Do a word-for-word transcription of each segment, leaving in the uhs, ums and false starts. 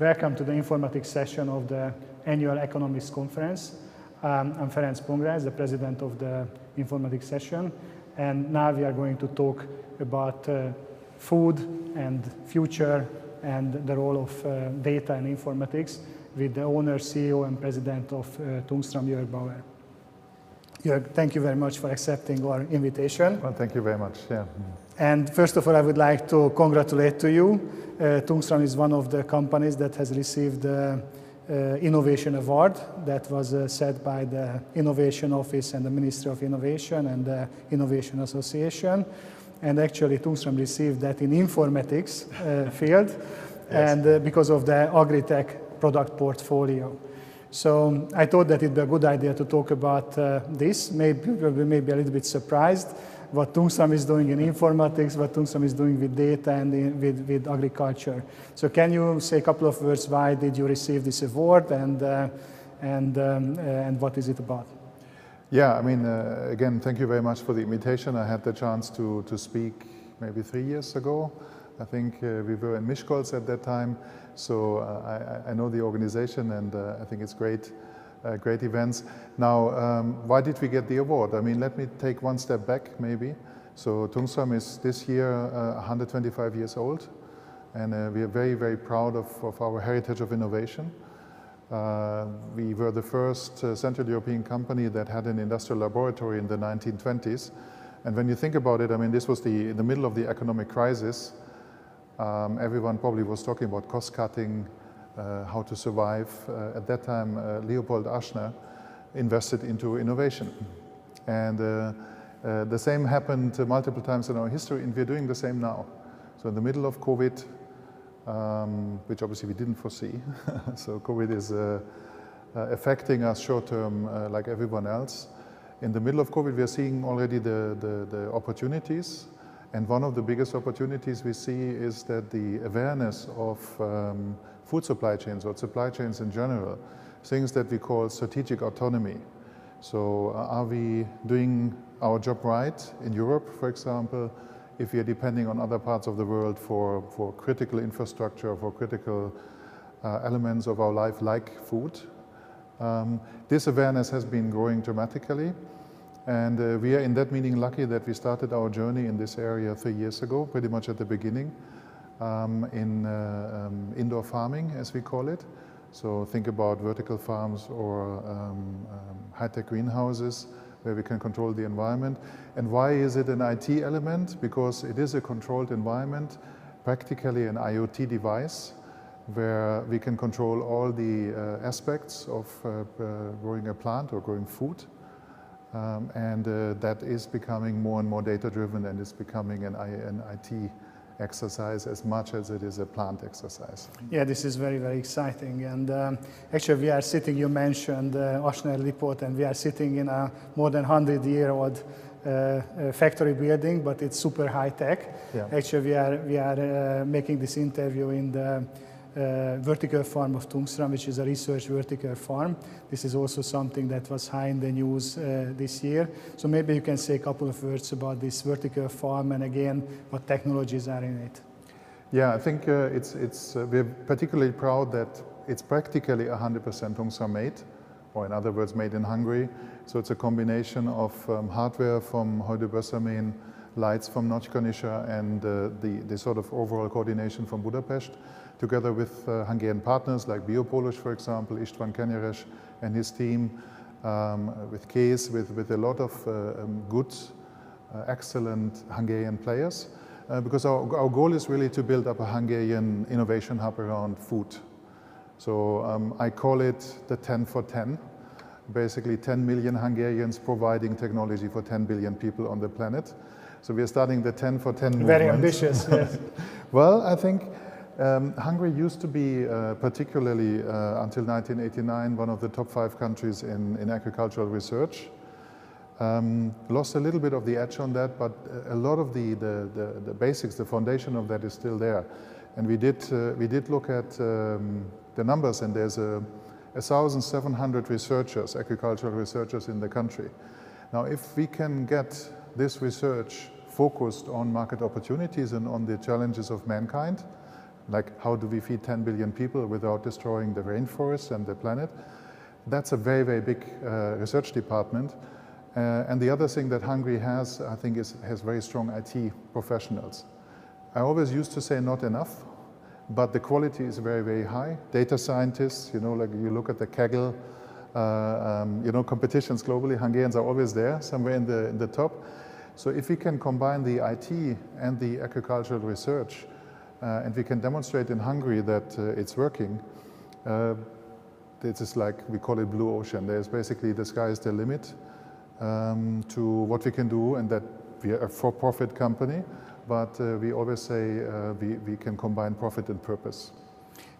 Welcome to the informatics session of the annual economics conference. Um, I'm Ferenc Pongrácz, the president of the informatics session, and now we are going to talk about uh, food and future and the role of uh, data and informatics with the owner, C E O, and president of uh, Tungsram, Jörg Bauer. Jörg, thank you very much for accepting our invitation. Well, thank you very much. Yeah. And first of all, I would like to congratulate to you. Uh, Tungsram is one of the companies that has received the uh, Innovation Award that was uh, set by the Innovation Office and the Ministry of Innovation and the Innovation Association. And actually, Tungsram received that in informatics uh, field yes. and uh, because of the agri-tech product portfolio. So I thought that it would be a good idea to talk about uh, this. Maybe we may be a little bit surprised what Tungsram is doing in informatics, what Tungsram is doing with data and in, with, with agriculture. So can you say a couple of words why did you receive this award and, uh, and, um, uh, and what is it about? Yeah, I mean, uh, again, thank you very much for the invitation. I had the chance to, to speak maybe three years ago. I think uh, we were in Miskolc at that time, so uh, I, I know the organization, and uh, I think it's great, uh, great events. Now, um, why did we get the award? I mean, let me take one step back, maybe. So Tungsram is this year uh, one hundred twenty-five years old, and uh, we are very, very proud of, of our heritage of innovation. Uh, we were the first uh, Central European company that had an industrial laboratory in the nineteen twenties, and when you think about it, I mean, this was the in the middle of the economic crisis. Um, everyone probably was talking about cost-cutting, uh, how to survive. Uh, at that time, uh, Leopold Ashner invested into innovation. And uh, uh, the same happened multiple times in our history, and we're doing the same now. So in the middle of COVID, um, which obviously we didn't foresee, so COVID is uh, uh, affecting us short-term uh, like everyone else. In the middle of COVID, we are seeing already the, the, the opportunities. And one of the biggest opportunities we see is that the awareness of um, food supply chains or supply chains in general, things that we call strategic autonomy. So are we doing our job right in Europe, for example, if we are depending on other parts of the world for, for critical infrastructure, for critical uh, elements of our life like food? Um, this awareness has been growing dramatically. And uh, we are in that meaning lucky that we started our journey in this area three years ago, pretty much at the beginning, um, in uh, um, indoor farming, as we call it. So think about vertical farms or um, um, high-tech greenhouses where we can control the environment. And why is it an I T element? Because it is a controlled environment, practically an IoT device, where we can control all the uh, aspects of uh, uh, growing a plant or growing food. Um, and uh, that is becoming more and more data-driven, and it's becoming an, an I T exercise as much as it is a plant exercise. Yeah, this is very, very exciting. And um, actually, we are sitting, you mentioned uh, Aschner Lipót, and we are sitting in a more than one hundred year old uh, uh, factory building, but it's super high-tech. Yeah. Actually, we are, we are uh, making this interview in the Uh, vertical farm of Tungsram, which is a research vertical farm. This is also something that was high in the news uh, this year. So maybe you can say a couple of words about this vertical farm and again, what technologies are in it. Yeah, I think uh, it's, it's, uh, we're particularly proud that it's practically one hundred percent Tungsram made, or in other words, made in Hungary. So it's a combination of um, hardware from Hóduberzamein, lights from Nochkanicsa, and uh, the, the sort of overall coordination from Budapest, together with uh, Hungarian partners like Biopolish, for example, Istvan Kenyeres and his team, um, with K E S, with, with a lot of uh, um, good, uh, excellent Hungarian players, uh, because our, our goal is really to build up a Hungarian innovation hub around food. So um, I call it the ten for ten, basically ten million Hungarians providing technology for ten billion people on the planet. So we are starting the ten for ten movement. Very ambitious, yes. Well, I think um, Hungary used to be, uh, particularly uh, until nineteen eighty-nine, one of the top five countries in, in agricultural research. Um, lost a little bit of the edge on that, but a lot of the, the, the, the basics, the foundation of that is still there. And we did, uh, we did look at um, the numbers, and there's a, one thousand seven hundred researchers, agricultural researchers in the country. Now, if we can get this research focused on market opportunities and on the challenges of mankind, like how do we feed ten billion people without destroying the rainforests and the planet? That's a very, very big uh, research department. Uh, and the other thing that Hungary has, I think, is has very strong I T professionals. I always used to say not enough, but the quality is very, very high. Data scientists, you know, like you look at the Kaggle, uh, um, you know, competitions globally, Hungarians are always there, somewhere in the, in the top. So if we can combine the I T and the agricultural research, uh, and we can demonstrate in Hungary that uh, it's working, uh, it is like, we call it blue ocean. There's basically, the sky is the limit um, to what we can do, and that we are a for-profit company, but uh, we always say uh, we, we can combine profit and purpose.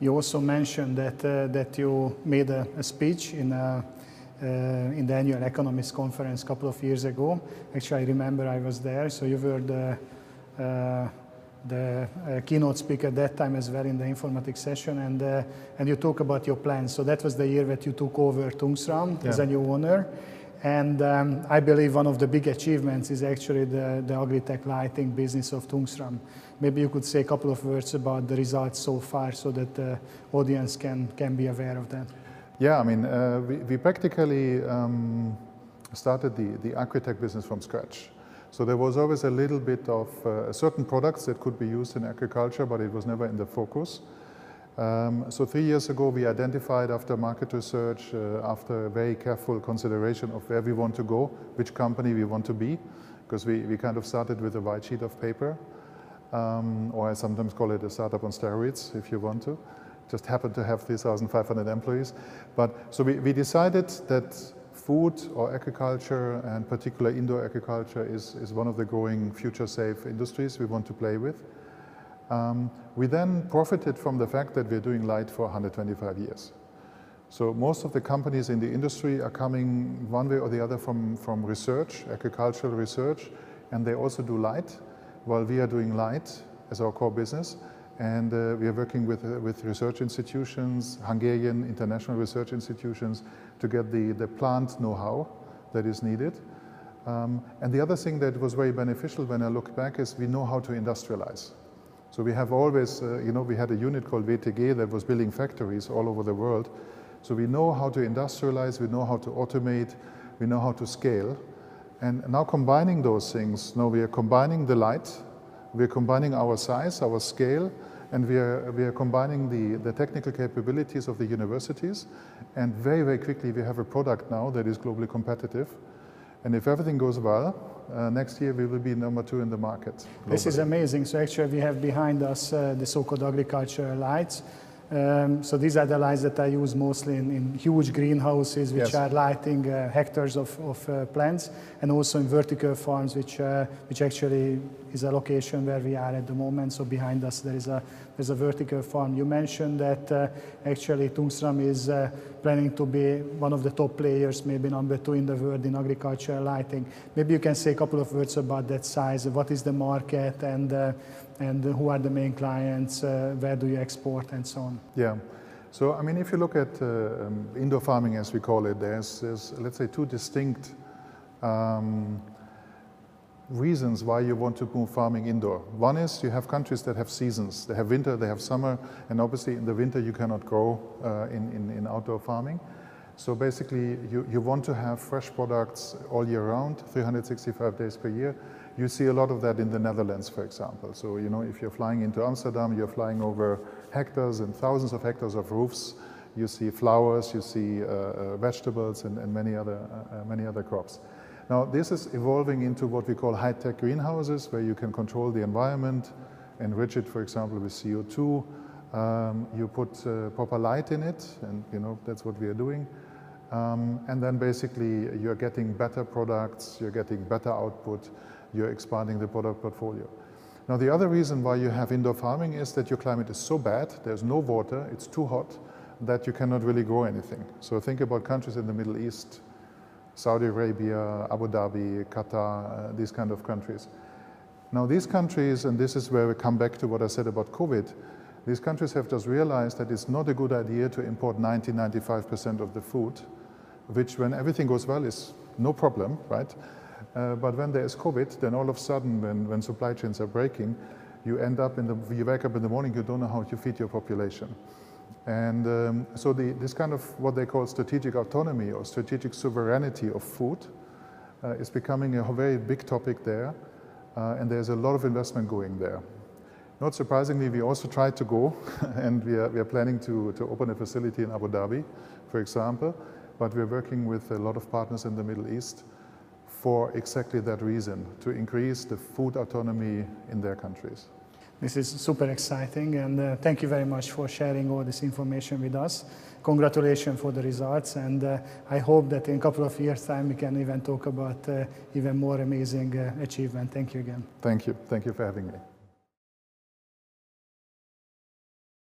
You also mentioned that, uh, that you made a, a speech in, a, uh, in the annual economics conference a couple of years ago. Actually, I remember I was there, so you were the, uh, the uh, keynote speaker at that time as well in the informatics session, and, uh, and you talk about your plans. So that was the year that you took over Tungsram yeah. as a new owner. And um, I believe one of the big achievements is actually the, the agri-tech lighting business of Tungsram. Maybe you could say a couple of words about the results so far so that the audience can, can be aware of that. Yeah, I mean, uh, we, we practically um, started the, the agri-tech business from scratch. So there was always a little bit of uh, certain products that could be used in agriculture, but it was never in the focus. Um, so three years ago, we identified after market research, uh, after very careful consideration of where we want to go, which company we want to be, because we, we kind of started with a white sheet of paper, um, or I sometimes call it a startup on steroids, if you want to. Just happened to have three thousand five hundred employees. But so we, we decided that food or agriculture, and particular indoor agriculture, is, is one of the growing future-safe industries we want to play with. Um, we then profited from the fact that we're doing light for one hundred twenty-five years. So most of the companies in the industry are coming one way or the other from, from research, agricultural research, and they also do light, while we are doing light as our core business. And uh, we are working with, uh, with research institutions, Hungarian international research institutions, to get the, the plant know-how that is needed. Um, and the other thing that was very beneficial when I look back is we know how to industrialize. So we have always, uh, you know, we had a unit called V T G that was building factories all over the world. So we know how to industrialize, we know how to automate, we know how to scale. And now combining those things, now we are combining the light, we're combining our size, our scale, and we are, we are combining the, the technical capabilities of the universities. And very, very quickly, we have a product now that is globally competitive. And if everything goes well, uh, next year we will be number two in the market globally. This is amazing. So actually we have behind us uh, the so-called agricultural lights. Um, so these are the lights that I use mostly in, in huge greenhouses, which yes. are lighting uh, hectares of, of uh, plants, and also in vertical farms, which, uh, which actually is a location where we are at the moment. So behind us there is a, there's a vertical farm. You mentioned that uh, actually Tungsram is uh, planning to be one of the top players, maybe number two in the world in agricultural lighting. Maybe you can say a couple of words about that size. What is the market, and, uh, and who are the main clients, uh, where do you export, and so on? Yeah, so I mean, if you look at uh, um, indoor farming, as we call it, there's, there's let's say two distinct um, reasons why you want to move farming indoor. One is you have countries that have seasons. They have winter, they have summer, and obviously in the winter you cannot grow uh, in, in, in outdoor farming. So basically you, you want to have fresh products all year round, three hundred sixty-five days per year. You see a lot of that in the Netherlands, for example. So you know, if you're flying into Amsterdam, you're flying over hectares and thousands of hectares of roofs. You see flowers, you see uh, uh, vegetables, and, and many other uh, many other crops. Now this is evolving into what we call high-tech greenhouses, where you can control the environment, enrich it, for example, with C O two. Um, you put uh, proper light in it, and you know that's what we are doing. Um, and then basically you're getting better products, you're getting better output, you're expanding the product portfolio. Now the other reason why you have indoor farming is that your climate is so bad, there's no water, it's too hot, that you cannot really grow anything. So think about countries in the Middle East, Saudi Arabia, Abu Dhabi, Qatar, uh, these kind of countries. Now these countries, and this is where we come back to what I said about COVID, these countries have just realized that it's not a good idea to import ninety, ninety-five percent of the food, which when everything goes well is no problem, right? Uh, but when there is COVID, then all of a sudden, when, when supply chains are breaking, you end up in the, you wake up in the morning, you don't know how to feed your population. And um, so the, this kind of what they call strategic autonomy or strategic sovereignty of food uh, is becoming a very big topic there, uh, and there's a lot of investment going there. Not surprisingly, we also tried to go, and we are, we are planning to, to open a facility in Abu Dhabi, for example, but we're working with a lot of partners in the Middle East for exactly that reason, to increase the food autonomy in their countries. This is super exciting, and uh, thank you very much for sharing all this information with us. Congratulations for the results, and uh, I hope that in a couple of years' time we can even talk about uh, even more amazing uh, achievement. Thank you again. Thank you. Thank you for having me.